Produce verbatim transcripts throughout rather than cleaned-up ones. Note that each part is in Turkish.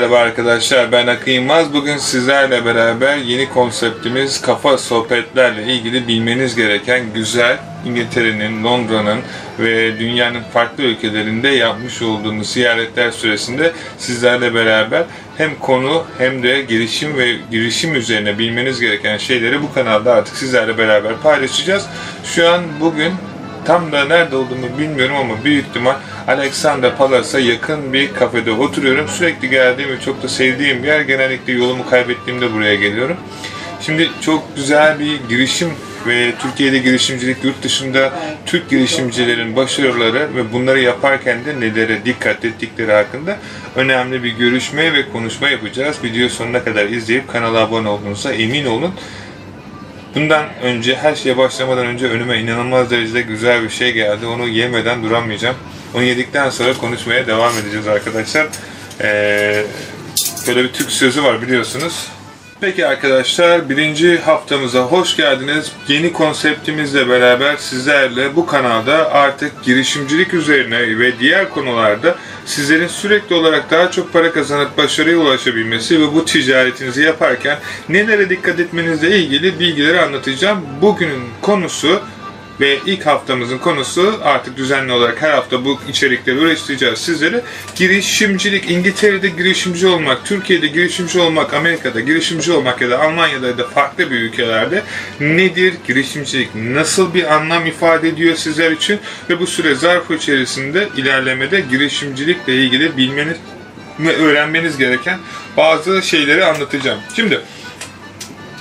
Merhaba arkadaşlar, ben Akıymaz. Bugün sizlerle beraber yeni konseptimiz kafa sohbetlerle ilgili bilmeniz gereken güzel, İngiltere'nin, Londra'nın ve dünyanın farklı ülkelerinde yapmış olduğumuz ziyaretler süresinde sizlerle beraber hem konu hem de girişim ve girişim üzerine bilmeniz gereken şeyleri bu kanalda artık sizlerle beraber paylaşacağız. Şu an bugün tam da nerede olduğumu bilmiyorum ama büyük ihtimal Alexander Palace'a yakın bir kafede oturuyorum. Sürekli geldiğim ve çok da sevdiğim bir yer. Genellikle yolumu kaybettiğimde buraya geliyorum. Şimdi çok güzel bir girişim ve Türkiye'de girişimcilik, yurt dışında Türk girişimcilerin başarıları ve bunları yaparken de nelere dikkat ettikleri hakkında önemli bir görüşme ve konuşma yapacağız. Video sonuna kadar izleyip kanala abone olduğunuza emin olun. Bundan önce, her şeye başlamadan önce önüme inanılmaz derecede güzel bir şey geldi. Onu yemeden duramayacağım. Onu yedikten sonra konuşmaya devam edeceğiz arkadaşlar. Ee, böyle bir Türk sözü var biliyorsunuz. Peki arkadaşlar, birinci haftamıza hoş geldiniz. Yeni konseptimizle beraber sizlerle bu kanalda artık girişimcilik üzerine ve diğer konularda sizlerin sürekli olarak daha çok para kazanıp başarıya ulaşabilmesi ve bu ticaretinizi yaparken nelere dikkat etmenizle ilgili bilgileri anlatacağım. Bugünün konusu ve ilk haftamızın konusu, artık düzenli olarak her hafta bu içerikleri üreteceğiz sizlere. Girişimcilik, İngiltere'de girişimci olmak, Türkiye'de girişimci olmak, Amerika'da girişimci olmak ya da Almanya'da ya da farklı bir ülkelerde nedir? Girişimcilik nasıl bir anlam ifade ediyor sizler için? Ve bu süre zarfı içerisinde ilerlemede girişimcilikle ilgili bilmeniz ve öğrenmeniz gereken bazı şeyleri anlatacağım. Şimdi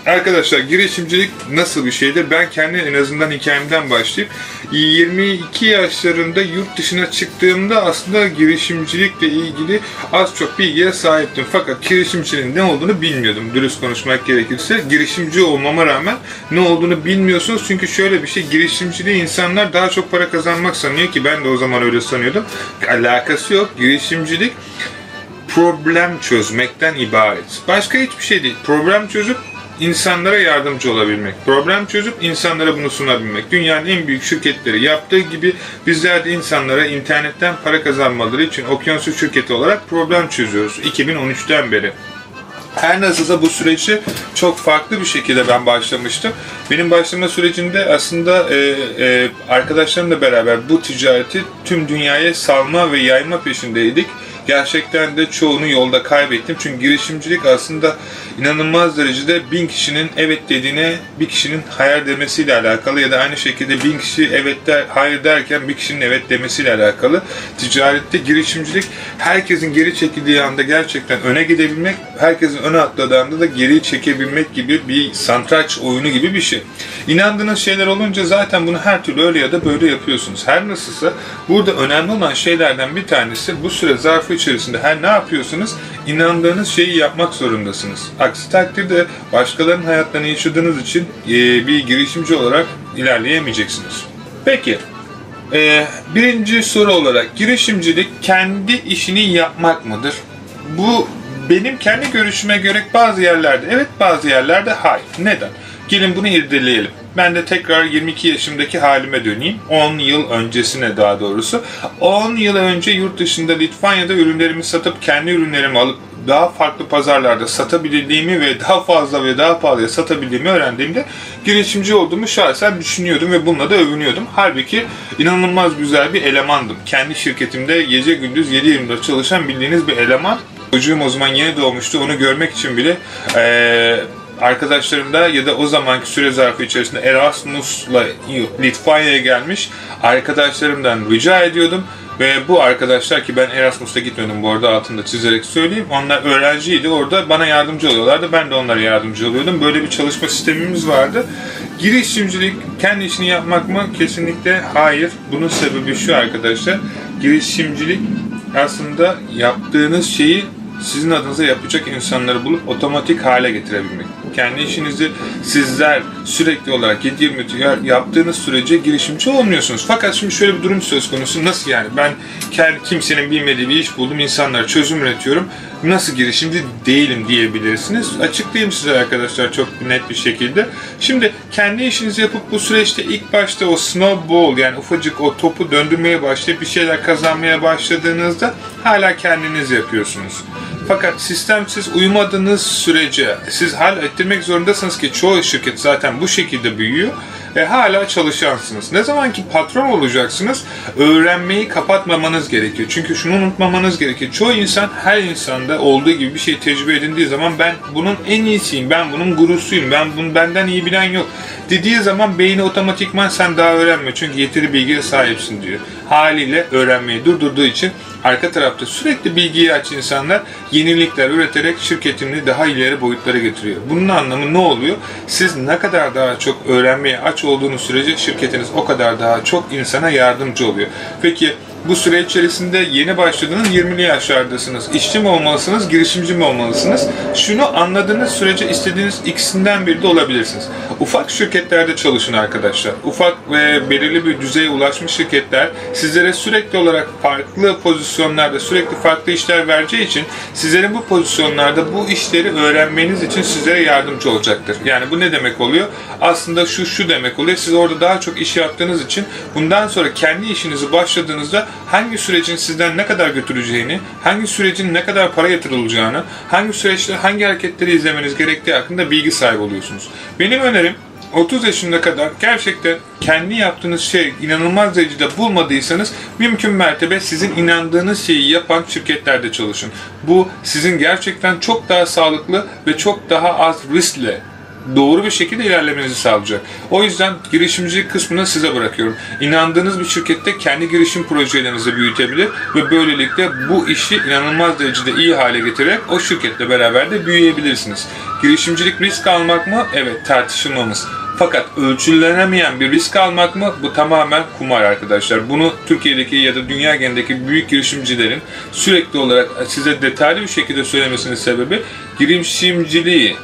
arkadaşlar, girişimcilik nasıl bir şeydir? Ben kendi en azından hikayemden başlayıp yirmi iki yaşlarında yurt dışına çıktığımda aslında girişimcilikle ilgili az çok bilgiye sahiptim. Fakat girişimcinin ne olduğunu bilmiyordum. Dürüst konuşmak gerekirse, girişimci olmama rağmen ne olduğunu bilmiyorsunuz. Çünkü şöyle bir şey, girişimciliği insanlar daha çok para kazanmak sanıyor ki ben de o zaman öyle sanıyordum. Alakası yok. Girişimcilik problem çözmekten ibaret. Başka hiçbir şey değil. Problem çözüp İnsanlara yardımcı olabilmek, problem çözüp insanlara bunu sunabilmek. Dünyanın en büyük şirketleri yaptığı gibi bizler de insanlara internetten para kazanmaları için Okyanusu şirketi olarak problem çözüyoruz iki bin on üçten beri. Her nasılsa bu süreci çok farklı bir şekilde ben başlamıştım. Benim başlama sürecinde aslında e, e, arkadaşlarımla beraber bu ticareti tüm dünyaya salma ve yayma peşindeydik. Gerçekten de çoğunu yolda kaybettim. Çünkü girişimcilik aslında inanılmaz derecede bin kişinin evet dediğine bir kişinin hayır demesiyle alakalı ya da aynı şekilde bin kişi evet der, hayır derken bir kişinin evet demesiyle alakalı. Ticarette girişimcilik herkesin geri çekildiği anda gerçekten öne gidebilmek, herkesin öne atladığı anda da geri çekebilmek gibi bir satranç oyunu gibi bir şey. İnandığınız şeyler olunca zaten bunu her türlü öyle ya da böyle yapıyorsunuz. Her nasılsa burada önemli olan şeylerden bir tanesi, bu süre zarfı içerisinde her ne yapıyorsunuz, inandığınız şeyi yapmak zorundasınız. Aksi takdirde başkalarının hayatlarını yaşadığınız için e, bir girişimci olarak ilerleyemeyeceksiniz. Peki, e, birinci soru olarak girişimcilik kendi işini yapmak mıdır? Bu benim kendi görüşüme göre bazı yerlerde evet, bazı yerlerde hayır. Neden? Gelin bunu irdeleyelim. Ben de tekrar yirmi iki yaşımdaki halime döneyim. on yıl öncesine daha doğrusu. on yıl önce yurt dışında Litvanya'da ürünlerimi satıp kendi ürünlerimi alıp daha farklı pazarlarda satabildiğimi ve daha fazla ve daha pahalıya satabildiğimi öğrendiğimde girişimci olduğumu şahsen düşünüyordum ve bununla da övünüyordum. Halbuki inanılmaz güzel bir elemandım. Kendi şirketimde gece gündüz yedi yirmi dört çalışan bildiğiniz bir eleman. Çocuğum o zaman yeni doğmuştu. Onu görmek için bile ee, arkadaşlarım da ya da o zamanki süre zarfı içerisinde Erasmus'la Litvanya'ya gelmiş arkadaşlarımdan rica ediyordum. Ve bu arkadaşlar, ki ben Erasmus'ta gitmedim bu arada, altını da çizerek söyleyeyim. Onlar öğrenciydi orada, bana yardımcı oluyorlardı. Ben de onlara yardımcı oluyordum. Böyle bir çalışma sistemimiz vardı. Girişimcilik kendi işini yapmak mı? Kesinlikle hayır. Bunun sebebi şu arkadaşlar. Girişimcilik aslında yaptığınız şeyi sizin adınıza yapacak insanları bulup otomatik hale getirebilmek. Kendi işinizi sizler sürekli olarak yedi yirmi dört yaptığınız sürece girişimci olmuyorsunuz. Fakat şimdi şöyle bir durum söz konusu. Nasıl yani? Ben kimsenin bilmediği bir iş buldum, insanlara çözüm üretiyorum. Nasıl girişimci değilim diyebilirsiniz. Açıklayayım size arkadaşlar çok net bir şekilde. Şimdi kendi işinizi yapıp bu süreçte ilk başta o snowball, yani ufacık o topu döndürmeye başlayıp bir şeyler kazanmaya başladığınızda hala kendiniz yapıyorsunuz. fakat sistem siz uymadığınız sürece siz hallettirmek zorundasınız ki çoğu şirket zaten bu şekilde büyüyor. E, hala çalışansınız. Ne zaman ki patron olacaksınız, öğrenmeyi kapatmamanız gerekiyor. Çünkü şunu unutmamanız gerekiyor. Çoğu insan, her insanda olduğu gibi bir şey tecrübe edindiği zaman ben bunun en iyisiyim, ben bunun gurusuyum, ben bunu benden iyi bilen yok dediği zaman beyni otomatikman sen daha öğrenme çünkü yeteri bilgiye sahipsin diyor. Haliyle öğrenmeyi durdurduğu için arka tarafta sürekli bilgiyi aç insanlar yenilikler üreterek şirketini daha ileri boyutlara getiriyor. Bunun anlamı ne oluyor? Siz ne kadar daha çok öğrenmeye aç olduğunuz sürece şirketiniz o kadar daha çok insana yardımcı oluyor. Peki bu süre içerisinde yeni başladığınız yirmili yaşlardasınız. İşçi mi olmalısınız, girişimci mi olmalısınız? Şunu anladığınız sürece istediğiniz ikisinden biri de olabilirsiniz. Ufak şirketlerde çalışın arkadaşlar. Ufak ve belirli bir düzeye ulaşmış şirketler sizlere sürekli olarak farklı pozisyonlarda sürekli farklı işler vereceği için sizlerin bu pozisyonlarda bu işleri öğrenmeniz için sizlere yardımcı olacaktır. Yani bu ne demek oluyor? Aslında şu şu demek oluyor. Siz orada daha çok iş yaptığınız için bundan sonra kendi işinizi başladığınızda hangi sürecin sizden ne kadar götüreceğini, hangi sürecin ne kadar para yatırılacağını, hangi süreçte hangi hareketleri izlemeniz gerektiği hakkında bilgi sahibi oluyorsunuz. Benim önerim otuz yaşına kadar gerçekten kendi yaptığınız şey inanılmaz derecede bulmadıysanız mümkün mertebe sizin inandığınız şeyi yapan şirketlerde çalışın. Bu sizin gerçekten çok daha sağlıklı ve çok daha az riskle doğru bir şekilde ilerlemenizi sağlayacak. O yüzden girişimcilik kısmını size bırakıyorum. İnandığınız bir şirkette kendi girişim projelerinizi büyütebilir ve böylelikle bu işi inanılmaz derecede iyi hale getirerek o şirketle beraber de büyüyebilirsiniz. Girişimcilik risk almak mı? Evet, tartışılmamız. Fakat ölçülenemeyen bir risk almak mı? Bu tamamen kumar arkadaşlar. Bunu Türkiye'deki ya da dünya genelindeki büyük girişimcilerin sürekli olarak size detaylı bir şekilde söylemesinin sebebi girişimciliği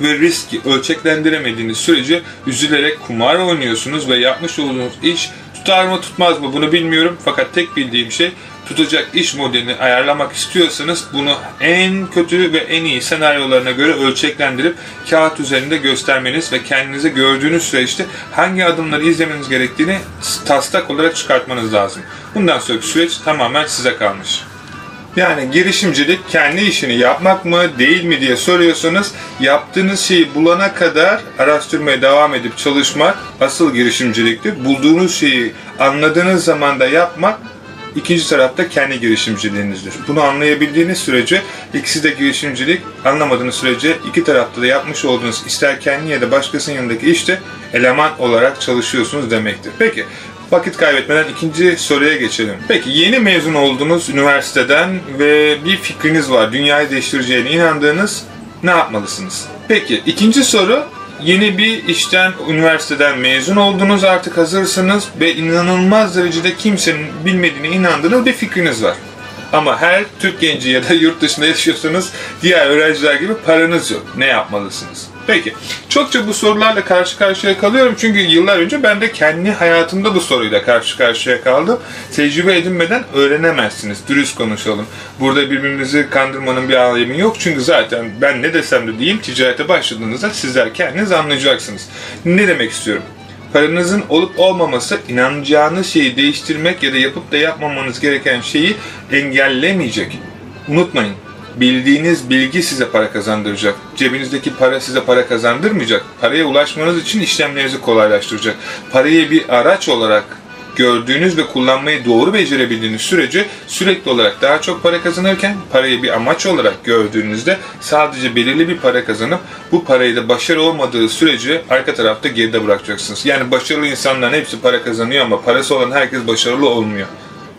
ve riski ölçeklendiremediğiniz sürece üzülerek kumar oynuyorsunuz ve yapmış olduğunuz iş tutar mı tutmaz mı bunu bilmiyorum. Fakat tek bildiğim şey tutacak iş modelini ayarlamak istiyorsanız bunu en kötü ve en iyi senaryolarına göre ölçeklendirip kağıt üzerinde göstermeniz ve kendinize gördüğünüz süreçte hangi adımları izlemeniz gerektiğini taslak olarak çıkartmanız lazım. Bundan sonraki süreç tamamen size kalmış. Yani girişimcilik kendi işini yapmak mı değil mi diye soruyorsanız yaptığınız şeyi bulana kadar araştırmaya devam edip çalışmak asıl girişimciliktir. Bulduğunuz şeyi anladığınız zaman da yapmak ikinci tarafta kendi girişimciliğinizdir. Bunu anlayabildiğiniz sürece ikisi de girişimcilik, anlamadığınız sürece iki tarafta da yapmış olduğunuz ister kendi ya da başkasının yanındaki işte eleman olarak çalışıyorsunuz demektir. Peki. Vakit kaybetmeden ikinci soruya geçelim. Peki yeni mezun olduğunuz üniversiteden ve bir fikriniz var, dünyayı değiştireceğine inandığınız, ne yapmalısınız? Peki ikinci soru, yeni bir işten, üniversiteden mezun oldunuz, artık hazırsınız ve inanılmaz derecede kimsenin bilmediğine inandığınız bir fikriniz var. Ama her Türk genci ya da yurt dışında yaşıyorsanız diğer öğrenciler gibi paranız yok. Ne yapmalısınız? Peki, çokça bu sorularla karşı karşıya kalıyorum çünkü yıllar önce ben de kendi hayatımda bu soruyla karşı karşıya kaldım. Tecrübe edinmeden öğrenemezsiniz, dürüst konuşalım. Burada birbirimizi kandırmanın bir anlamı yok çünkü zaten ben ne desem de diyeyim ticarete başladığınızda sizler kendiniz anlayacaksınız. Ne demek istiyorum? Paranızın olup olmaması, inanacağınız şeyi değiştirmek ya da yapıp da yapmamanız gereken şeyi engellemeyecek. Unutmayın. Bildiğiniz bilgi size para kazandıracak. Cebinizdeki para size para kazandırmayacak. Paraya ulaşmanız için işlemlerinizi kolaylaştıracak. Parayı bir araç olarak gördüğünüz ve kullanmayı doğru becerebildiğiniz sürece sürekli olarak daha çok para kazanırken parayı bir amaç olarak gördüğünüzde sadece belirli bir para kazanıp bu parayı da başarı olmadığı sürece arka tarafta geride bırakacaksınız. Yani başarılı insanların hepsi para kazanıyor ama parası olan herkes başarılı olmuyor.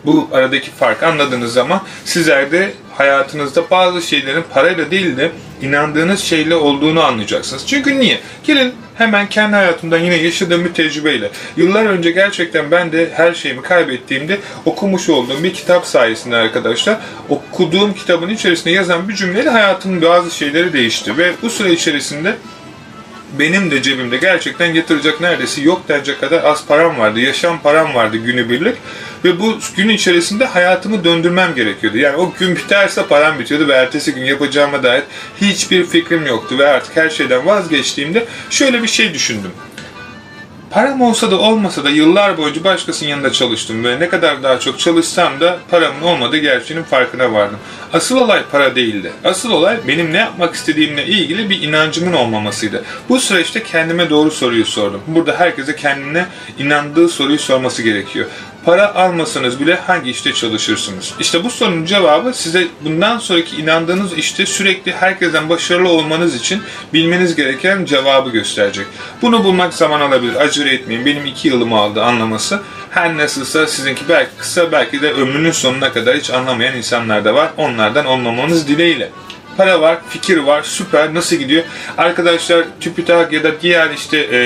Bu aradaki farkı anladığınız zaman sizler de hayatınızda bazı şeylerin parayla değil de inandığınız şeyle olduğunu anlayacaksınız. Çünkü niye? Gelin hemen kendi hayatımdan yine yaşadığım bir tecrübeyle. Yıllar önce gerçekten ben de her şeyimi kaybettiğimde okumuş olduğum bir kitap sayesinde arkadaşlar okuduğum kitabın içerisinde yazan bir cümleyle hayatımın bazı şeyleri değişti ve bu süre içerisinde benim de cebimde gerçekten yatıracak neredeyse yok denecek kadar az param vardı, yaşam param vardı günübirlik. Ve bu gün içerisinde hayatımı döndürmem gerekiyordu. Yani o gün biterse param bitiyordu ve ertesi gün yapacağıma dair hiçbir fikrim yoktu. Ve artık her şeyden vazgeçtiğimde şöyle bir şey düşündüm. param olsa da olmasa da yıllar boyunca başkasının yanında çalıştım ve ne kadar daha çok çalışsam da paramın olmadığı gerçeğinin farkına vardım. Asıl olay para değildi. Asıl olay benim ne yapmak istediğimle ilgili bir inancımın olmamasıydı. Bu süreçte kendime doğru soruyu sordum. Burada herkese kendine inandığı soruyu sorması gerekiyor. Para almasanız bile hangi işte çalışırsınız? İşte bu sorunun cevabı size bundan sonraki inandığınız işte sürekli herkesten başarılı olmanız için bilmeniz gereken cevabı gösterecek. Bunu bulmak zaman alabilir. Acele etmeyin. Benim iki yılımı aldı anlaması. Her nasılsa sizinki belki kısa, belki de ömrünün sonuna kadar hiç anlamayan insanlar da var. Onlardan olmamanız dileğiyle. Para var, fikir var, süper. Nasıl gidiyor? Arkadaşlar TÜBİTAK ya da diğer işte ee,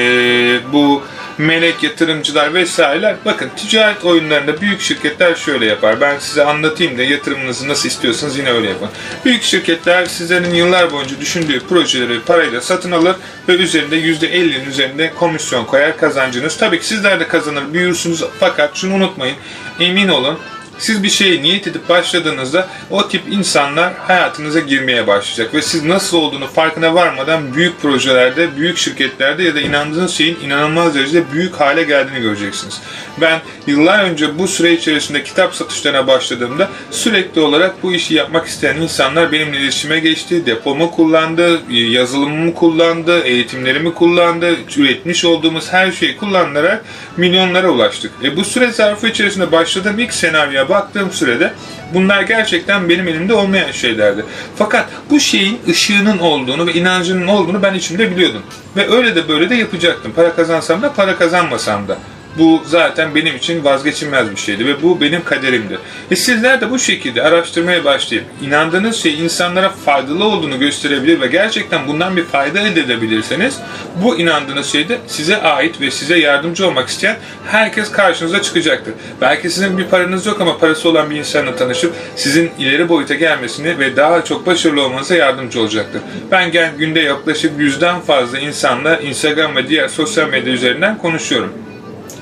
bu melek yatırımcılar vesaireler. Bakın ticaret oyunlarında büyük şirketler şöyle yapar. Ben size anlatayım da yatırımınızı nasıl istiyorsanız yine öyle yapın. Büyük şirketler sizlerin yıllar boyunca düşündüğü projeleri parayla satın alır ve üzerinde yüzde ellinin üzerinde komisyon koyar kazancınız. Tabii ki sizler de kazanır, büyürsünüz fakat şunu unutmayın, emin olun. Siz bir şeye niyet edip başladığınızda o tip insanlar hayatınıza girmeye başlayacak ve siz nasıl olduğunu farkına varmadan büyük projelerde, büyük şirketlerde ya da inandığınız şeyin inanılmaz derecede büyük hale geldiğini göreceksiniz. Ben yıllar önce bu süre içerisinde kitap satışlarına başladığımda sürekli olarak bu işi yapmak isteyen insanlar benimle iletişime geçti, depomu kullandı, yazılımımı kullandı, eğitimlerimi kullandı, üretmiş olduğumuz her şeyi kullanarak milyonlara ulaştık. E bu süre zarfı içerisinde başladığım ilk senaryo baktığım sürede bunlar gerçekten benim elimde olmayan şeylerdi. Fakat bu şeyin ışığının olduğunu ve inancının olduğunu ben içimde biliyordum. Ve öyle de böyle de yapacaktım. Para kazansam da para kazanmasam da. Bu zaten benim için vazgeçilmez bir şeydi ve bu benim kaderimdi. E sizler de bu şekilde araştırmaya başlayıp inandığınız şey insanlara faydalı olduğunu gösterebilir ve gerçekten bundan bir fayda elde edebilirseniz bu inandığınız şey de size ait ve size yardımcı olmak isteyen herkes karşınıza çıkacaktır. Belki sizin bir paranız yok ama parası olan bir insanla tanışıp sizin ileri boyuta gelmesini ve daha çok başarılı olmanıza yardımcı olacaktır. Ben günde yaklaşık yüzden fazla insanla Instagram ve diğer sosyal medya üzerinden konuşuyorum.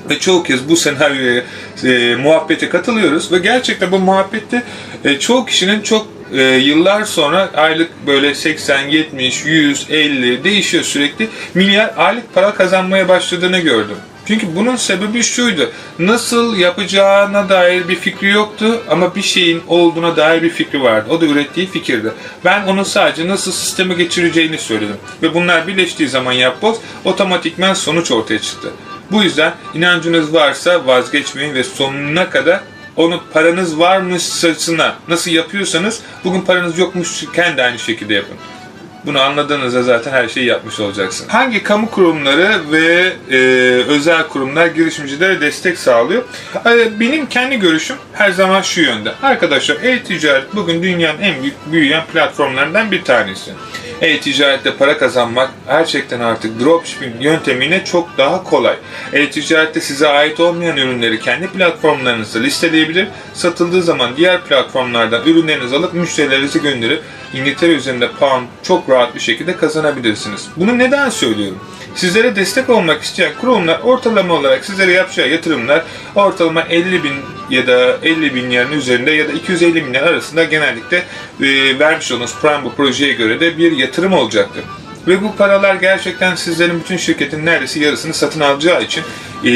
Ve çoğu kez bu senaryoya, e, muhabbete katılıyoruz ve gerçekten bu muhabbette e, çoğu kişinin çok e, yıllar sonra aylık böyle seksen, yetmiş, yüz, elli değişiyor sürekli milyar aylık para kazanmaya başladığını gördüm. Çünkü bunun sebebi şuydu, nasıl yapacağına dair bir fikri yoktu ama bir şeyin olduğuna dair bir fikri vardı. O da ürettiği fikirdi. Ben onun sadece nasıl sisteme geçireceğini söyledim. Ve bunlar birleştiği zaman yapboz, otomatikman sonuç ortaya çıktı. Bu yüzden inancınız varsa vazgeçmeyin ve sonuna kadar onu paranız varmışçasına nasıl yapıyorsanız bugün paranız yokmuşken de aynı şekilde yapın. Bunu anladığınızda zaten her şeyi yapmış olacaksınız. Hangi kamu kurumları ve e, özel kurumlar girişimcilere destek sağlıyor? E, benim kendi görüşüm her zaman şu yönde. Arkadaşlar e-ticaret bugün dünyanın en büyük büyüyen platformlarından bir tanesi. E-ticarette para kazanmak gerçekten artık dropshipping yöntemine çok daha kolay. E-ticarette size ait olmayan ürünleri kendi platformlarınızda listeleyebilir, satıldığı zaman diğer platformlardan ürünlerinizi alıp müşterilerinizi gönderip İngiltere üzerinde pound çok rahat bir şekilde kazanabilirsiniz. Bunu neden söylüyorum? Sizlere destek olmak isteyen kurumlar ortalama olarak sizlere yapacağı yatırımlar ortalama elli bin ya da elli bin liranın üzerinde ya da iki yüz elli bin liranın arasında genellikle e, vermiş olduğunuz prime bu projeye göre de bir yatırım olacaktır. Ve bu paralar gerçekten sizlerin bütün şirketin neredeyse yarısını satın alacağı için e,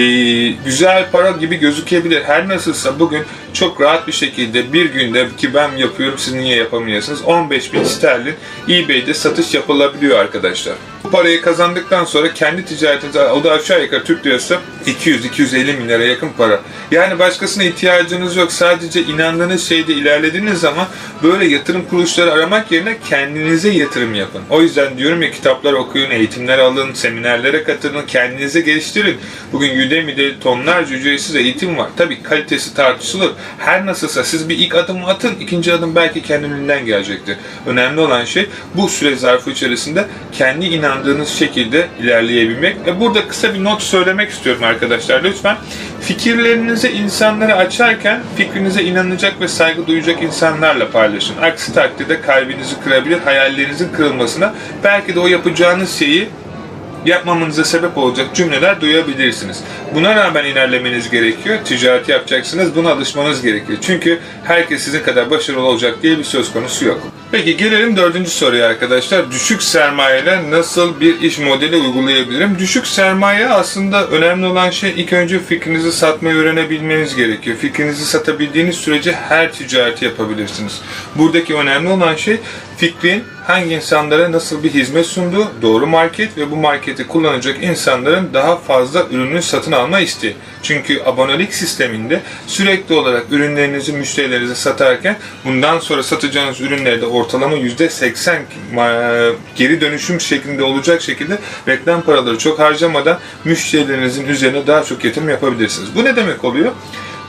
güzel para gibi gözükebilir. Her nasılsa bugün çok rahat bir şekilde bir günde ki ben yapıyorum siz niye yapamıyorsunuz on beş bin sterlin eBay'de satış yapılabiliyor arkadaşlar. Bu parayı kazandıktan sonra kendi ticaretinize o da aşağı yukarı Türk lirası iki yüz iki yüz elli bin liraya yakın para. Yani başkasına ihtiyacınız yok. Sadece inandığınız şeyde ilerlediğiniz zaman böyle yatırım kuruluşları aramak yerine kendinize yatırım yapın. O yüzden diyorum ya kitaplar okuyun, eğitimler alın, seminerlere katılın, kendinize geliştirin. Bugün Udemy'de tonlarca ücretsiz eğitim var. Tabii kalitesi tartışılır. Her nasılsa siz bir ilk adımı atın, ikinci adım belki kendiliğinden gelecektir. Önemli olan şey bu süre zarfı içerisinde kendi inandığınız şekilde ilerleyebilmek. E burada kısa bir not söylemek istiyorum arkadaşlar. Lütfen fikirlerinizi insanlara açarken fikrinize inanacak ve saygı duyacak insanlarla paylaşın. Aksi takdirde kalbinizi kırabilir, hayallerinizin kırılmasına belki de o yapacağınız şeyi yapmamanıza sebep olacak cümleler duyabilirsiniz. Buna rağmen ilerlemeniz gerekiyor. Ticareti yapacaksınız. Buna alışmanız gerekiyor. Çünkü herkes sizin kadar başarılı olacak diye bir söz konusu yok. Peki gelelim dördüncü soruya arkadaşlar. Düşük sermayeyle nasıl bir iş modeli uygulayabilirim? Düşük sermaye aslında önemli olan şey, ilk önce fikrinizi satmayı öğrenebilmeniz gerekiyor. Fikrinizi satabildiğiniz sürece her ticareti yapabilirsiniz. Buradaki önemli olan şey fikrin hangi insanlara nasıl bir hizmet sunduğu, doğru market ve bu marketi kullanacak insanların daha fazla ürünü satın alma isteği. Çünkü abonelik sisteminde sürekli olarak ürünlerinizi müşterilerinize satarken bundan sonra satacağınız ürünlerde ortalama yüzde seksen geri dönüşüm şeklinde olacak şekilde reklam paraları çok harcamadan müşterilerinizin üzerine daha çok yatırım yapabilirsiniz. Bu ne demek oluyor?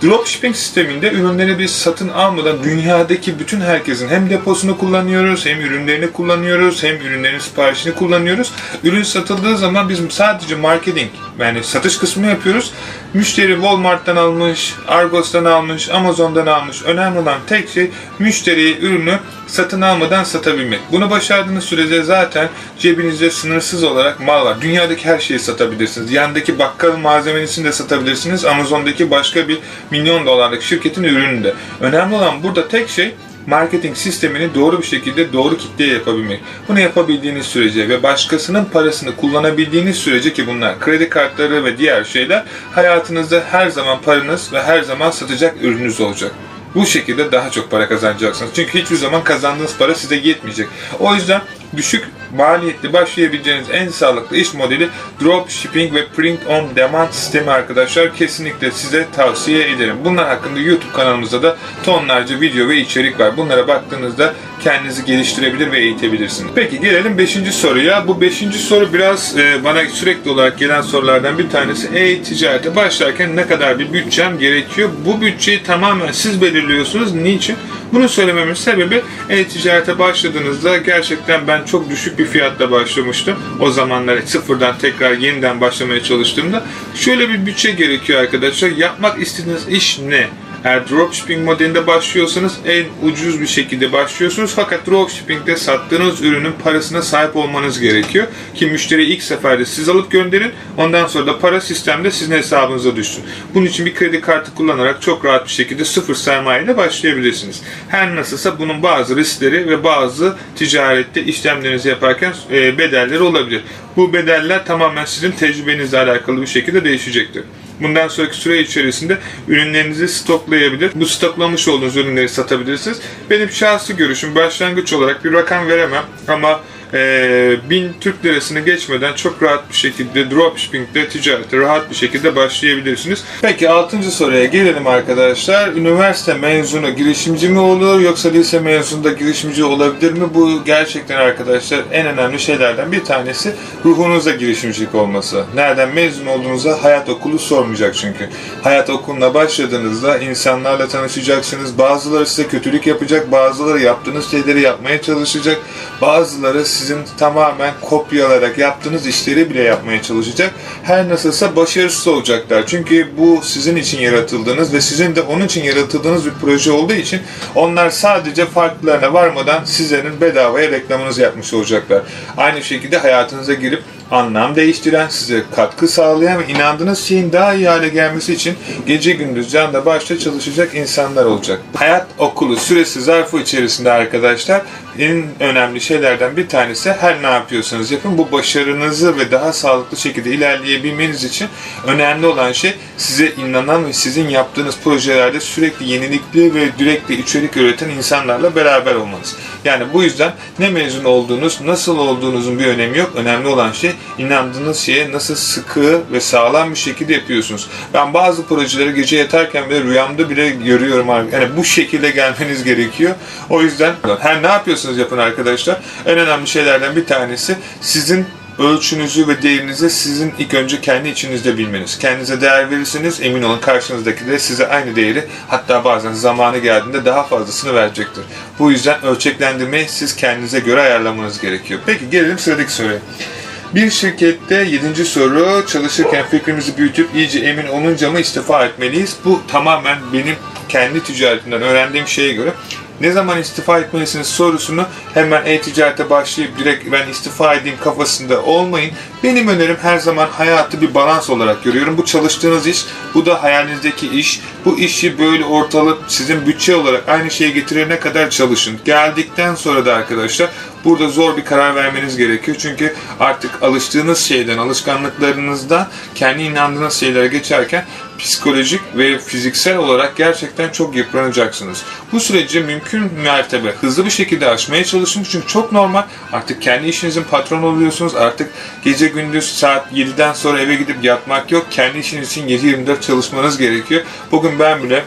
Dropshipping sisteminde ürünleri biz satın almadan dünyadaki bütün herkesin hem deposunu kullanıyoruz, hem ürünlerini kullanıyoruz, hem ürünlerin siparişini kullanıyoruz. Ürün satıldığı zaman biz sadece marketing, yani satış kısmını yapıyoruz. Müşteri Walmart'tan almış, Argos'tan almış, Amazon'dan almış. Önemli olan tek şey müşteriye ürünü satın almadan satabilmek. Bunu başardığınız sürece zaten cebinizde sınırsız olarak mal var. Dünyadaki her şeyi satabilirsiniz. Yandaki bakkal malzemesini de satabilirsiniz. Amazon'daki başka bir milyon dolarlık şirketin ürünü de. Önemli olan burada tek şey marketing sistemini doğru bir şekilde doğru kitleye yapabilmek. Bunu yapabildiğiniz sürece ve başkasının parasını kullanabildiğiniz sürece, ki bunlar kredi kartları ve diğer şeyler, hayatınızda her zaman paranız ve her zaman satacak ürününüz olacak. Bu şekilde daha çok para kazanacaksınız. Çünkü hiçbir zaman kazandığınız para size yetmeyecek. O yüzden düşük maliyetli başlayabileceğiniz en sağlıklı iş modeli dropshipping ve print on demand sistemi arkadaşlar. Kesinlikle size tavsiye ederim. Bunlar hakkında YouTube kanalımızda da tonlarca video ve içerik var. Bunlara baktığınızda kendinizi geliştirebilir ve eğitebilirsiniz. Peki gelelim beşinci soruya. Bu beşinci soru biraz e, bana sürekli olarak gelen sorulardan bir tanesi. E-ticarete başlarken ne kadar bir bütçem gerekiyor? Bu bütçeyi tamamen siz belirliyorsunuz. Niçin? Bunu söylememin sebebi, e-ticarete başladığınızda gerçekten ben çok düşük bir fiyatla başlamıştım. O zamanlar sıfırdan tekrar yeniden başlamaya çalıştığımda şöyle bir bütçe gerekiyor arkadaşlar. Yapmak istediğiniz iş ne? Eğer dropshipping modelinde başlıyorsanız en ucuz bir şekilde başlıyorsunuz. Fakat dropshipping'de sattığınız ürünün parasına sahip olmanız gerekiyor. Ki müşteriyi ilk seferde siz alıp gönderin. Ondan sonra da para sistemde sizin hesabınıza düşsün. Bunun için bir kredi kartı kullanarak çok rahat bir şekilde sıfır sermayeyle başlayabilirsiniz. Her nasılsa bunun bazı riskleri ve bazı ticarette işlemlerinizi yaparken bedelleri olabilir. Bu bedeller tamamen sizin tecrübenizle alakalı bir şekilde değişecektir. Bundan sonraki süre içerisinde ürünlerinizi stoklayabilir. Bu stoklamış olduğunuz ürünleri satabilirsiniz. Benim şahsi görüşüm, başlangıç olarak bir rakam veremem ama e, bin Türk lirasını geçmeden çok rahat bir şekilde dropshipping'de ticarete rahat bir şekilde başlayabilirsiniz. Peki altıncı soruya gelelim arkadaşlar. Üniversite mezunu girişimci mi olur, yoksa lise mezunu da girişimci olabilir mi? Bu gerçekten arkadaşlar en önemli şeylerden bir tanesi, ruhunuzda girişimcilik olması. Nereden mezun olduğunuza hayat okulu sormayacak çünkü. Hayat okuluna başladığınızda insanlarla tanışacaksınız. Bazıları size kötülük yapacak, bazıları yaptığınız şeyleri yapmaya çalışacak, bazıları sizin tamamen kopyalayarak yaptığınız işleri bile yapmaya çalışacak. Her nasılsa başarısız olacaklar. Çünkü bu sizin için yaratıldığınız ve sizin de onun için yaratıldığınız bir proje olduğu için onlar sadece farklarına varmadan sizlerin bedavaya reklamınızı yapmış olacaklar. Aynı şekilde hayatınıza girip anlam değiştiren, size katkı sağlayan ve inandığınız şeyin daha iyi hale gelmesi için gece gündüz canla başla çalışacak insanlar olacak. Hayat okulu süresi zarfı içerisinde arkadaşlar en önemli şeylerden bir tanesi, her ne yapıyorsanız yapın, bu başarınızı ve daha sağlıklı şekilde ilerleyebilmeniz için önemli olan şey, size inanan ve sizin yaptığınız projelerde sürekli yenilikli ve direktli içerik üreten insanlarla beraber olmanız. Yani bu yüzden ne mezun olduğunuz, nasıl olduğunuzun bir önemi yok. Önemli olan şey, inandığınız şeye nasıl sıkı ve sağlam bir şekilde yapıyorsunuz. Ben bazı projeleri gece yatarken bile, rüyamda bile görüyorum. Yani bu şekilde gelmeniz gerekiyor. O yüzden her ne yapıyorsunuz yapın arkadaşlar. En önemli şeylerden bir tanesi, sizin ölçünüzü ve değerinizi sizin ilk önce kendi içinizde bilmeniz. Kendinize değer verirseniz emin olun karşınızdaki de size aynı değeri, hatta bazen zamanı geldiğinde daha fazlasını verecektir. Bu yüzden ölçeklendirmeyi siz kendinize göre ayarlamanız gerekiyor. Peki gelelim sıradaki soruya. Bir şirkette yedinci soru, çalışırken fikrimizi büyütüp iyice emin olunca mı istifa etmeliyiz? Bu tamamen benim kendi ticaretimden öğrendiğim şeye göre. ne zaman istifa etmelisiniz sorusunu hemen e-ticarete başlayıp direkt ben istifa edeyim kafasında olmayın. Benim önerim her zaman hayatı bir balans olarak görüyorum. Bu çalıştığınız iş, bu da hayalinizdeki iş. Bu işi böyle ortalık sizin bütçe olarak aynı şeye getirene kadar çalışın. Geldikten sonra da arkadaşlar burada zor bir karar vermeniz gerekiyor. Çünkü artık alıştığınız şeyden, alışkanlıklarınızdan kendi inandığınız şeylere geçerken psikolojik ve fiziksel olarak gerçekten çok yıpranacaksınız. Bu süreci mümkün mertebe hızlı bir şekilde aşmaya çalışın. Çünkü çok normal. Artık kendi işinizin patronu oluyorsunuz. Artık gece gündüz saat yediden sonra eve gidip yatmak yok. Kendi işiniz için yedi yirmi dört çalışmanız gerekiyor. Bugün ben bile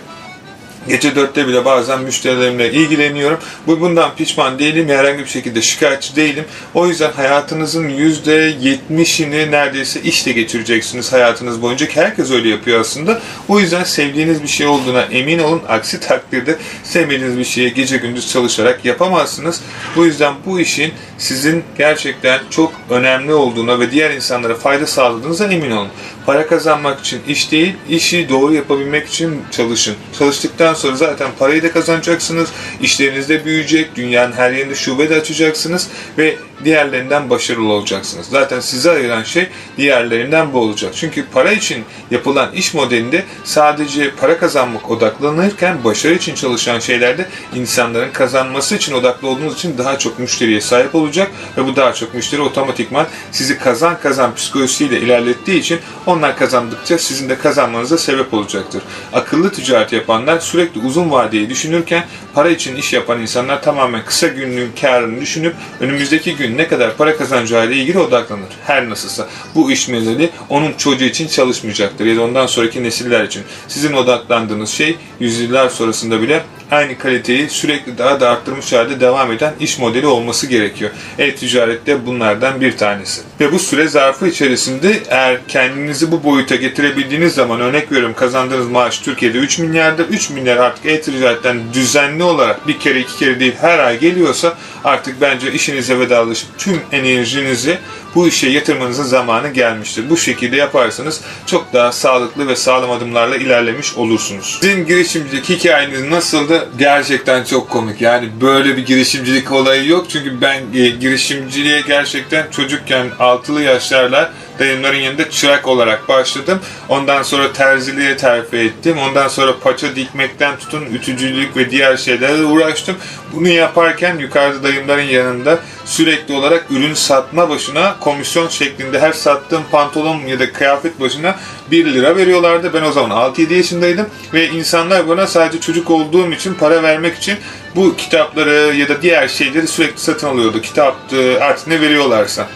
gece dörtte bile bazen müşterilerimle ilgileniyorum. Bundan pişman değilim. Herhangi bir şekilde şikayetçi değilim. O yüzden hayatınızın yüzde yetmişini neredeyse işte geçireceksiniz hayatınız boyunca. Herkes öyle yapıyor aslında. O yüzden sevdiğiniz bir şey olduğuna emin olun. Aksi takdirde sevmediğiniz bir şeye gece gündüz çalışarak yapamazsınız. Bu yüzden bu işin sizin gerçekten çok önemli olduğuna ve diğer insanlara fayda sağladığınıza emin olun. Para kazanmak için iş değil, işi doğru yapabilmek için çalışın. Çalıştıktan sonra zaten parayı da kazanacaksınız, işleriniz de büyüyecek, dünyanın her yerinde şube de açacaksınız ve diğerlerinden başarılı olacaksınız. Zaten sizi ayıran şey diğerlerinden bu olacak. Çünkü para için yapılan iş modelinde sadece para kazanmak odaklanırken başarı için çalışan şeylerde insanların kazanması için odaklı olduğunuz için daha çok müşteriye sahip olacak ve bu daha çok müşteri otomatikman sizi kazan kazan psikolojisiyle ilerlettiği için onlar kazandıkça sizin de kazanmanıza sebep olacaktır. Akıllı ticaret yapanlar sürekli uzun vadeyi düşünürken para için iş yapan insanlar tamamen kısa günlüğün kârını düşünüp önümüzdeki gün ne kadar para kazanacağıyla ilgili odaklanır. Her nasılsa bu iş modeli onun çocuğu için çalışmayacaktır ya da ondan sonraki nesiller için. Sizin odaklandığınız şey yüzyıllar sonrasında bile aynı kaliteyi sürekli daha da arttırmış halde devam eden iş modeli olması gerekiyor. E-ticaret de bunlardan bir tanesi. Ve bu süre zarfı içerisinde eğer kendinizi bu boyuta getirebildiğiniz zaman örnek veriyorum kazandığınız maaş Türkiye'de üç milyarda üç milyar artık e-ticaretten düzenli olarak bir kere iki kere değil her ay geliyorsa artık bence işinize vedalaşıp tüm enerjinizi bu işe yatırmanızın zamanı gelmiştir. Bu şekilde yaparsanız çok daha sağlıklı ve sağlam adımlarla ilerlemiş olursunuz. Sizin girişimcilik hikayeniz nasıldı? Gerçekten çok komik. Yani böyle bir girişimcilik olayı yok. Çünkü ben girişimciliğe gerçekten çocukken altılı yaşlarla dayımların yanında çırak olarak başladım. Ondan sonra terziliğe terfi ettim. Ondan sonra paça dikmekten tutun ütücülük ve diğer şeylerle uğraştım. Bunu yaparken yukarıda dayımların yanında sürekli olarak ürün satma başına komisyon şeklinde her sattığım pantolon ya da kıyafet başına bir lira veriyorlardı. Ben o zaman altı yedi yaşındaydım ve insanlar bana sadece çocuk olduğum için para vermek için bu kitapları ya da diğer şeyleri sürekli satın alıyordu. Kitaptı, artık ne veriyorlarsa.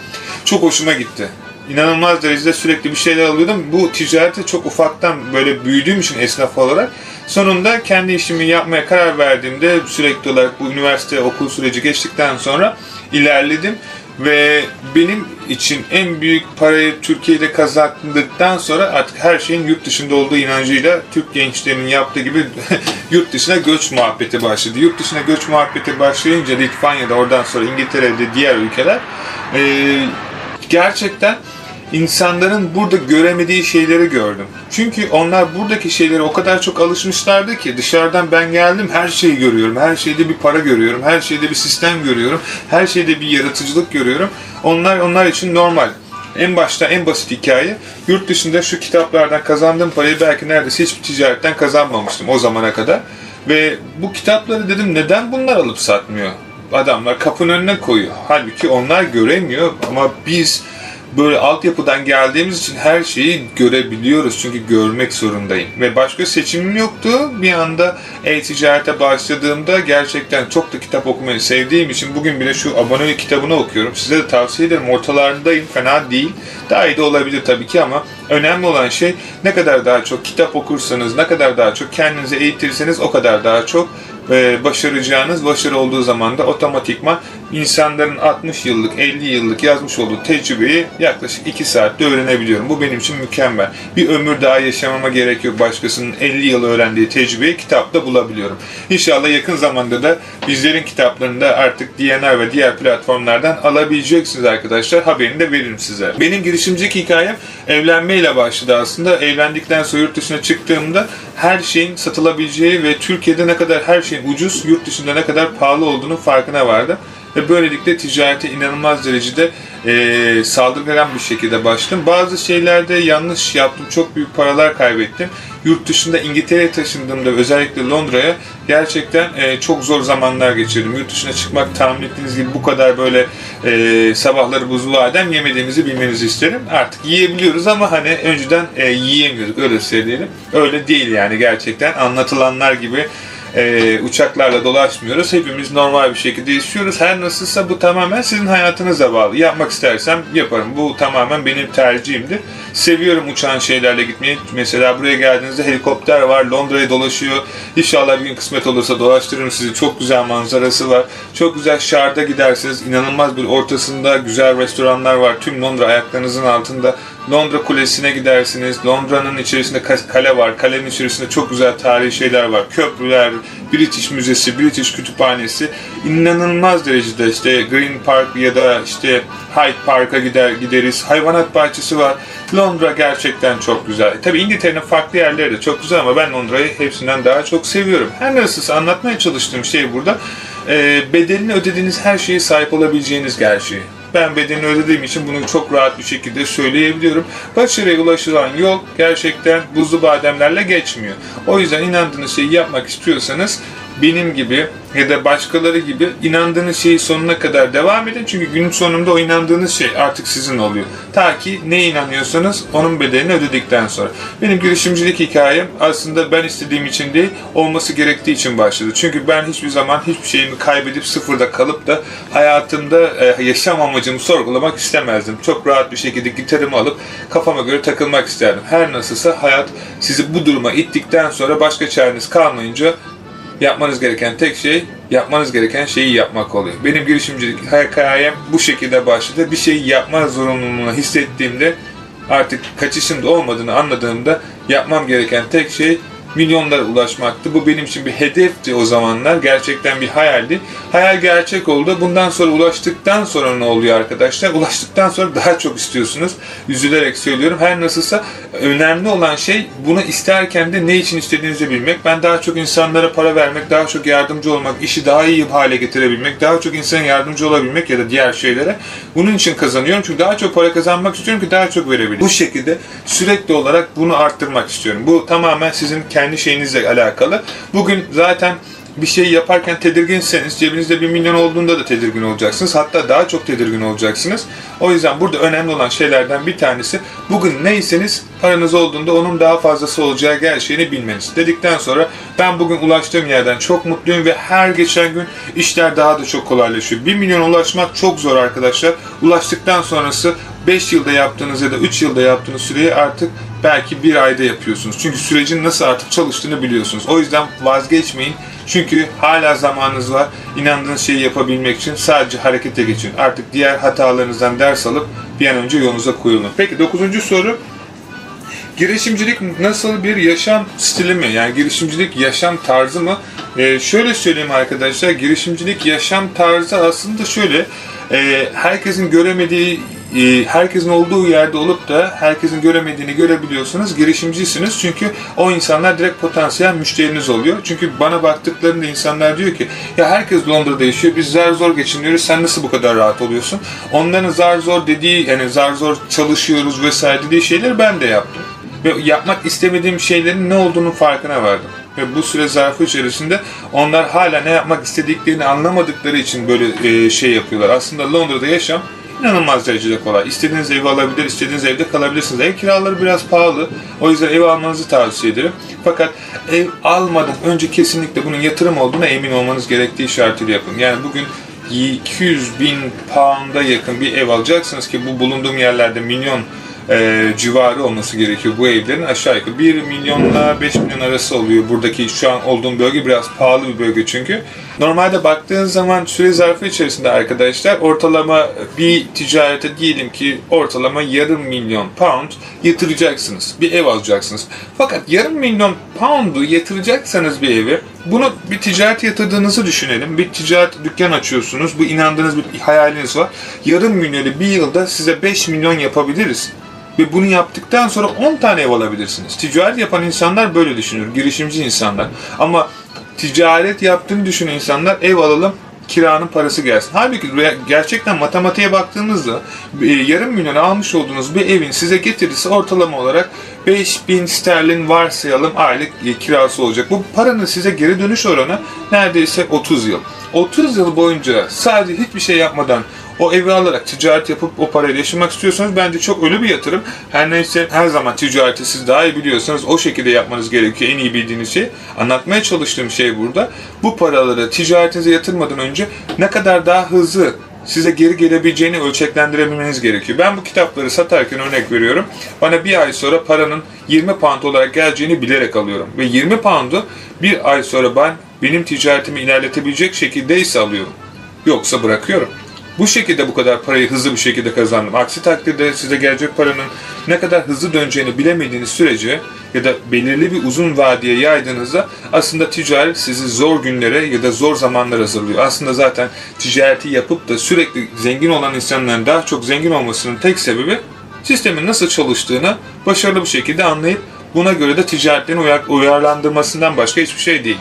Çok hoşuma gitti. İnanılmaz derecede sürekli bir şeyler alıyordum. Bu ticarete çok ufaktan böyle büyüdüğüm için esnaf olarak. Sonunda kendi işimi yapmaya karar verdiğimde sürekli olarak bu üniversite okul süreci geçtikten sonra ilerledim. Ve benim için en büyük parayı Türkiye'de kazandıktan sonra artık her şeyin yurt dışında olduğu inancıyla Türk gençlerinin yaptığı gibi yurt dışına göç muhabbeti başladı. Yurt dışına göç muhabbeti başlayınca Litvanya'da oradan sonra İngiltere'de diğer ülkeler ee, gerçekten insanların burada göremediği şeyleri gördüm. Çünkü onlar buradaki şeylere o kadar çok alışmışlardı ki dışarıdan ben geldim her şeyi görüyorum. Her şeyde bir para görüyorum. Her şeyde bir sistem görüyorum. Her şeyde bir yaratıcılık görüyorum. Onlar onlar için normal. En başta en basit hikaye yurt dışında şu kitaplardan kazandığım parayı belki neredeyse hiçbir ticaretten kazanmamıştım o zamana kadar. Ve bu kitapları dedim neden bunlar alıp satmıyor? Adamlar kapının önüne koyuyor. Halbuki onlar göremiyor ama biz böyle altyapıdan geldiğimiz için her şeyi görebiliyoruz. Çünkü görmek zorundayım. Ve başka seçimim yoktu. Bir anda e-ticarete başladığımda gerçekten çok da kitap okumayı sevdiğim için bugün bile şu abone kitabını okuyorum. Size de tavsiye ederim. Ortalarındayım. Fena değil. Daha iyi de olabilir tabii ki ama önemli olan şey ne kadar daha çok kitap okursanız, ne kadar daha çok kendinizi eğitirseniz o kadar daha çok başaracağınız, başarı olduğu zaman da otomatikman insanların altmış yıllık, elli yıllık yazmış olduğu tecrübeyi yaklaşık iki saatte öğrenebiliyorum. Bu benim için mükemmel. Bir ömür daha yaşamama gerek yok. Başkasının elli yıl öğrendiği tecrübeyi kitapta bulabiliyorum. İnşallah yakın zamanda da bizlerin kitaplarında artık D N A ve diğer platformlardan alabileceksiniz arkadaşlar. Haberini de veririm size. Benim girişimcilik hikayem evlenmeyle başladı aslında. Evlendikten sonra yurt dışına çıktığımda her şeyin satılabileceği ve Türkiye'de ne kadar her şeyin ucuz, yurt dışında ne kadar pahalı olduğunun farkına vardım. Ve böylelikle ticarete inanılmaz derecede e, saldırgan bir şekilde başladım. Bazı şeylerde yanlış yaptım, çok büyük paralar kaybettim. Yurt dışında İngiltere'ye taşındığımda, özellikle Londra'ya gerçekten e, çok zor zamanlar geçirdim. Yurt dışına çıkmak tahmin ettiğiniz gibi bu kadar böyle e, sabahları buzlu badem yemediğimizi bilmenizi isterim. Artık yiyebiliyoruz ama hani önceden e, yiyemiyorduk, öyle söyleyelim. Öyle değil yani, gerçekten anlatılanlar gibi. Ee, uçaklarla dolaşmıyoruz. Hepimiz normal bir şekilde yaşıyoruz. Her nasılsa bu tamamen sizin hayatınıza bağlı. Yapmak istersem yaparım. Bu tamamen benim tercihimdir. Seviyorum uçan şeylerle gitmeyi. Mesela buraya geldiğinizde helikopter var. Londra'ya dolaşıyor. İnşallah bir gün kısmet olursa dolaştırırım sizi. Çok güzel manzarası var. Çok güzel şarda gidersiniz. İnanılmaz bir ortasında güzel restoranlar var. Tüm Londra ayaklarınızın altında. Londra Kulesi'ne gidersiniz. Londra'nın içerisinde kale var. Kalenin içerisinde çok güzel tarihi şeyler var. Köprüler, British Müzesi, British Kütüphanesi. İnanılmaz derecede işte Green Park ya da işte Hyde Park'a gider gideriz. Hayvanat bahçesi var. Londra gerçekten çok güzel. Tabii İngiltere'nin farklı yerleri de çok güzel ama ben Londra'yı hepsinden daha çok seviyorum. Her nasılsa anlatmaya çalıştığım şey burada. E, bedelini ödediğiniz her şeye sahip olabileceğiniz gerçeği. Ben bedelini ödediğim için bunu çok rahat bir şekilde söyleyebiliyorum. Başarıya ulaşılan yol gerçekten buzlu bademlerle geçmiyor. O yüzden inandığınız şeyi yapmak istiyorsanız benim gibi ya da başkaları gibi inandığınız şeyi sonuna kadar devam edin. Çünkü günün sonunda o inandığınız şey artık sizin oluyor. Ta ki neye inanıyorsanız onun bedelini ödedikten sonra. Benim girişimcilik hikayem aslında ben istediğim için değil, olması gerektiği için başladı. Çünkü ben hiçbir zaman hiçbir şeyimi kaybedip sıfırda kalıp da hayatımda yaşam amacımı sorgulamak istemezdim. Çok rahat bir şekilde gitarımı alıp kafama göre takılmak isterdim. Her nasılsa hayat sizi bu duruma ittikten sonra başka çareniz kalmayınca yapmanız gereken tek şey, yapmanız gereken şeyi yapmak oluyor. Benim girişimcilik hikayem bu şekilde başladı. Bir şeyi yapma zorunluluğunu hissettiğimde, artık kaçışım da olmadığını anladığımda yapmam gereken tek şey milyonlara ulaşmaktı. Bu benim için bir hedefti o zamanlar. Gerçekten bir hayaldi. Hayal gerçek oldu. Bundan sonra ulaştıktan sonra ne oluyor arkadaşlar? Ulaştıktan sonra daha çok istiyorsunuz. Üzülerek söylüyorum. Her nasılsa önemli olan şey bunu isterken de ne için istediğinizi bilmek. Ben daha çok insanlara para vermek, daha çok yardımcı olmak, işi daha iyi hale getirebilmek, daha çok insana yardımcı olabilmek ya da diğer şeylere. Bunun için kazanıyorum. Çünkü daha çok para kazanmak istiyorum ki daha çok verebilirim. Bu şekilde sürekli olarak bunu arttırmak istiyorum. Bu tamamen sizin kendi kendi şeyinizle alakalı. Bugün zaten bir şey yaparken tedirginseniz, cebinizde bir milyon olduğunda da tedirgin olacaksınız. Hatta daha çok tedirgin olacaksınız. O yüzden burada önemli olan şeylerden bir tanesi, bugün neyseniz paranız olduğunda onun daha fazlası olacağı gerçeğini bilmeniz. Dedikten sonra ben bugün ulaştığım yerden çok mutluyum ve her geçen gün işler daha da çok kolaylaşıyor. bir milyona ulaşmak çok zor arkadaşlar. Ulaştıktan sonrası beş yılda yaptığınız ya da üç yılda yaptığınız süreyi artık belki bir ayda yapıyorsunuz. Çünkü sürecin nasıl artık çalıştığını biliyorsunuz. O yüzden vazgeçmeyin. Çünkü hala zamanınız var. İnandığınız şeyi yapabilmek için sadece harekete geçin. Artık diğer hatalarınızdan ders alıp bir an önce yolunuza koyulun. Peki dokuzuncu soru. Girişimcilik nasıl bir yaşam stili mi? Yani girişimcilik yaşam tarzı mı? Ee, şöyle söyleyeyim arkadaşlar. Girişimcilik yaşam tarzı aslında şöyle. E, herkesin göremediği, herkesin olduğu yerde olup da herkesin göremediğini görebiliyorsunuz. Girişimcisiniz çünkü o insanlar direkt potansiyel müşteriniz oluyor. Çünkü bana baktıklarında insanlar diyor ki ya herkes Londra'da yaşıyor, biz zar zor geçiniyoruz, sen nasıl bu kadar rahat oluyorsun? Onların zar zor dediği, yani zar zor çalışıyoruz vesaire dediği şeyleri ben de yaptım. Ve yapmak istemediğim şeylerin ne olduğunun farkına vardım. Ve bu süre zarfı içerisinde onlar hala ne yapmak istediklerini anlamadıkları için böyle şey yapıyorlar. Aslında Londra'da yaşam İnanılmaz derecede kolay. İstediğiniz evi alabilir, istediğiniz evde kalabilirsiniz. Ev kiraları biraz pahalı. O yüzden ev almanızı tavsiye ederim. Fakat ev almadan önce kesinlikle bunun yatırım olduğuna emin olmanız gerektiği şartıyla yapın. Yani bugün iki yüz bin pound'a yakın bir ev alacaksınız ki bu bulunduğum yerlerde milyon e, civarı olması gerekiyor bu evlerin. Aşağı yukarı bir milyonla beş milyon arası oluyor. Buradaki şu an olduğum bölge biraz pahalı bir bölge çünkü. Normalde baktığın zaman süre zarfı içerisinde arkadaşlar ortalama bir ticarete diyelim ki ortalama yarım milyon pound yatıracaksınız. Bir ev alacaksınız. Fakat yarım milyon poundu yatıracaksanız bir eve, bunu bir ticaret yatırdığınızı düşünelim. Bir ticaret dükkan açıyorsunuz. Bu inandığınız bir hayaliniz var. Yarım milyonu bir yılda size beş milyon yapabiliriz. Ve bunu yaptıktan sonra on tane ev alabilirsiniz. Ticaret yapan insanlar böyle düşünür. Girişimci insanlar. Ama ticaret yaptığını düşünen insanlar ev alalım, kiranın parası gelsin. Halbuki gerçekten matematiğe baktığınızda yarım milyonu almış olduğunuz bir evin size getirisi ortalama olarak beş bin sterlin varsayalım aylık kirası olacak. Bu paranın size geri dönüş oranı neredeyse otuz yıl. otuz yıl boyunca sadece hiçbir şey yapmadan o evi alarak ticaret yapıp o parayla yaşamak istiyorsanız bence çok ölü bir yatırım. Her neyse, her zaman ticareti siz daha iyi biliyorsanız o şekilde yapmanız gerekiyor. En iyi bildiğiniz şey. Anlatmaya çalıştığım şey burada. Bu paraları ticaretinize yatırmadan önce ne kadar daha hızlı size geri gelebileceğini ölçeklendirebilmeniz gerekiyor. Ben bu kitapları satarken örnek veriyorum. Bana bir ay sonra paranın yirmi pound olarak geleceğini bilerek alıyorum. Ve yirmi pound'u bir ay sonra ben benim ticaretimi ilerletebilecek şekildeyse alıyorum. Yoksa bırakıyorum. Bu şekilde bu kadar parayı hızlı bir şekilde kazandım. Aksi takdirde size gelecek paranın ne kadar hızlı döneceğini bilemediğiniz sürece ya da belirli bir uzun vadeye yaydığınızda aslında ticaret sizi zor günlere ya da zor zamanlara hazırlıyor. Aslında zaten ticareti yapıp da sürekli zengin olan insanların daha çok zengin olmasının tek sebebi sistemin nasıl çalıştığını başarılı bir şekilde anlayıp buna göre de ticaretlerin uyar uyarlandırmasından başka hiçbir şey değil.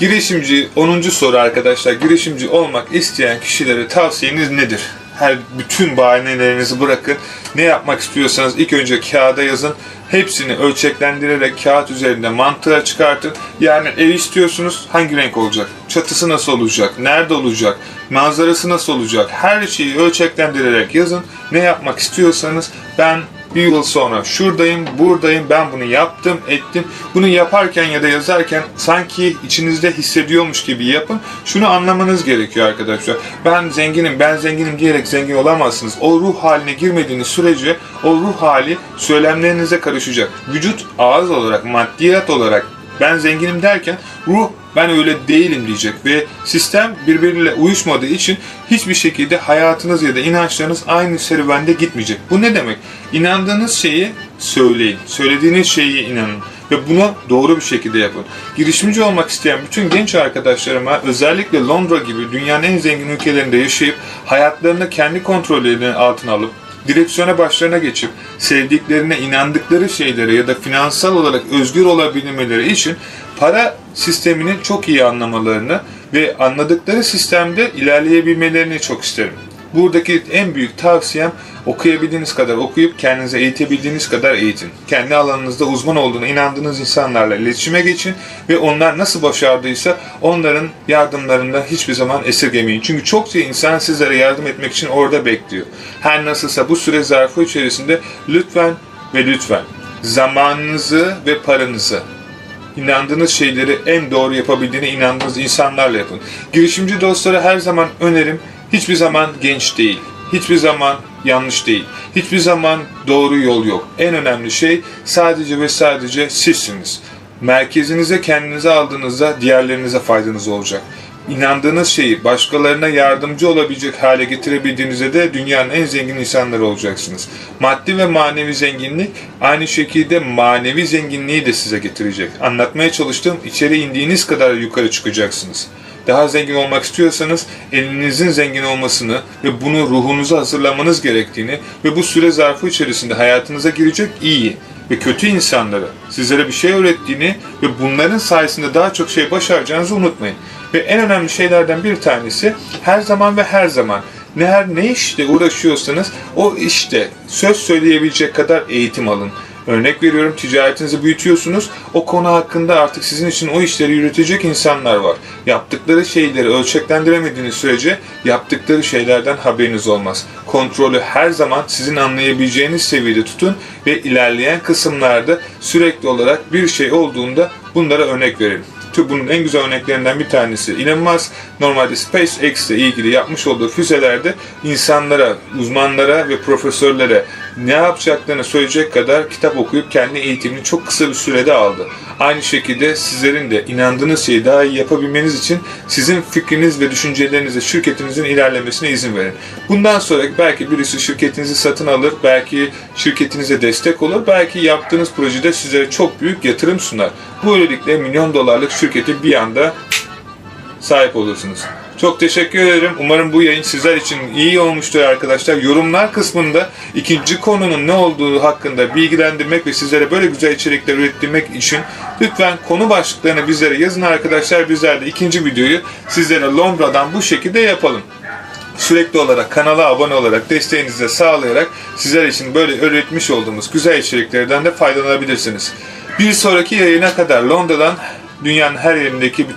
Girişimci onuncu soru arkadaşlar. Girişimci olmak isteyen kişilere tavsiyeniz nedir? Her bütün bahanelerinizi bırakın. Ne yapmak istiyorsanız ilk önce kağıda yazın. Hepsini ölçeklendirerek kağıt üzerinde mantığa çıkartın. Yani ev istiyorsunuz, hangi renk olacak? Çatısı nasıl olacak? Nerede olacak? Manzarası nasıl olacak? Her şeyi ölçeklendirerek yazın. Ne yapmak istiyorsanız ben bir yıl sonra şuradayım, buradayım, ben bunu yaptım, ettim. Bunu yaparken ya da yazarken sanki içinizde hissediyormuş gibi yapın. Şunu anlamanız gerekiyor arkadaşlar. Ben zenginim, ben zenginim diyerek zengin olamazsınız. O ruh haline girmediğiniz sürece o ruh hali söylemlerinize karışacak. Vücut ağız olarak, maddiyat olarak ben zenginim derken ruh ben öyle değilim diyecek ve sistem birbiriyle uyuşmadığı için hiçbir şekilde hayatınız ya da inançlarınız aynı serüvende gitmeyecek. Bu ne demek? İnandığınız şeyi söyleyin, söylediğiniz şeye inanın ve bunu doğru bir şekilde yapın. Girişimci olmak isteyen bütün genç arkadaşlarıma özellikle Londra gibi dünyanın en zengin ülkelerinde yaşayıp hayatlarını kendi kontrollerinin altına alıp direksiyona başlarına geçip sevdiklerine inandıkları şeylere ya da finansal olarak özgür olabilmeleri için para sistemini çok iyi anlamalarını ve anladıkları sistemde ilerleyebilmelerini çok isterim. Buradaki en büyük tavsiyem okuyabildiğiniz kadar okuyup kendinize eğitebildiğiniz kadar eğitin. Kendi alanınızda uzman olduğuna inandığınız insanlarla iletişime geçin ve onlar nasıl başardıysa onların yardımlarında hiçbir zaman esirgemeyin. Çünkü çokça insan sizlere yardım etmek için orada bekliyor. Her nasılsa bu süre zarfı içerisinde lütfen ve lütfen zamanınızı ve paranızı, İnandığınız şeyleri en doğru yapabildiğine inandığınız insanlarla yapın. Girişimci dostlara her zaman önerim, hiçbir zaman genç değil, hiçbir zaman yanlış değil, hiçbir zaman doğru yol yok. En önemli şey sadece ve sadece sizsiniz. Merkezinize kendinizi aldığınızda diğerlerinize faydanız olacak. İnandığınız şeyi başkalarına yardımcı olabilecek hale getirebildiğinizde de dünyanın en zengin insanları olacaksınız. Maddi ve manevi zenginlik aynı şekilde manevi zenginliği de size getirecek. Anlatmaya çalıştığım içeri indiğiniz kadar yukarı çıkacaksınız. Daha zengin olmak istiyorsanız elinizin zengin olmasını ve bunu ruhunuza hazırlamanız gerektiğini ve bu süre zarfı içerisinde hayatınıza girecek iyi ve kötü insanlara sizlere bir şey öğrettiğini ve bunların sayesinde daha çok şey başaracağınızı unutmayın. Ve en önemli şeylerden bir tanesi her zaman ve her zaman ne her ne işte uğraşıyorsanız o işte söz söyleyebilecek kadar eğitim alın. Örnek veriyorum, ticaretinizi büyütüyorsunuz. O konu hakkında artık sizin için o işleri yürütecek insanlar var. Yaptıkları şeyleri ölçeklendiremediğiniz sürece yaptıkları şeylerden haberiniz olmaz. Kontrolü her zaman sizin anlayabileceğiniz seviyede tutun ve ilerleyen kısımlarda sürekli olarak bir şey olduğunda bunlara örnek verin. Bunun en güzel örneklerinden bir tanesi Akıymaz. Normalde SpaceX ile ilgili yapmış olduğu füzelerde insanlara, uzmanlara ve profesörlere ne yapacaklarını söyleyecek kadar kitap okuyup kendi eğitimini çok kısa bir sürede aldı. Aynı şekilde sizlerin de inandığınız şeyi daha iyi yapabilmeniz için sizin fikriniz ve düşüncelerinizle şirketinizin ilerlemesine izin verin. Bundan sonra belki birisi şirketinizi satın alır, belki şirketinize destek olur, belki yaptığınız projede sizlere çok büyük yatırım sunar. Böylelikle milyon dolarlık şirketi bir anda sahip olursunuz. Çok teşekkür ederim. Umarım bu yayın sizler için iyi olmuştur arkadaşlar. Yorumlar kısmında ikinci konunun ne olduğu hakkında bilgilendirmek ve sizlere böyle güzel içerikler ürettirmek için lütfen konu başlıklarını bizlere yazın arkadaşlar. Bizler de ikinci videoyu sizlere Londra'dan bu şekilde yapalım. Sürekli olarak kanala abone olarak desteğinizi de sağlayarak sizler için böyle üretmiş olduğumuz güzel içeriklerden de faydalanabilirsiniz. Bir sonraki yayına kadar Londra'dan dünyanın her yerindeki bütün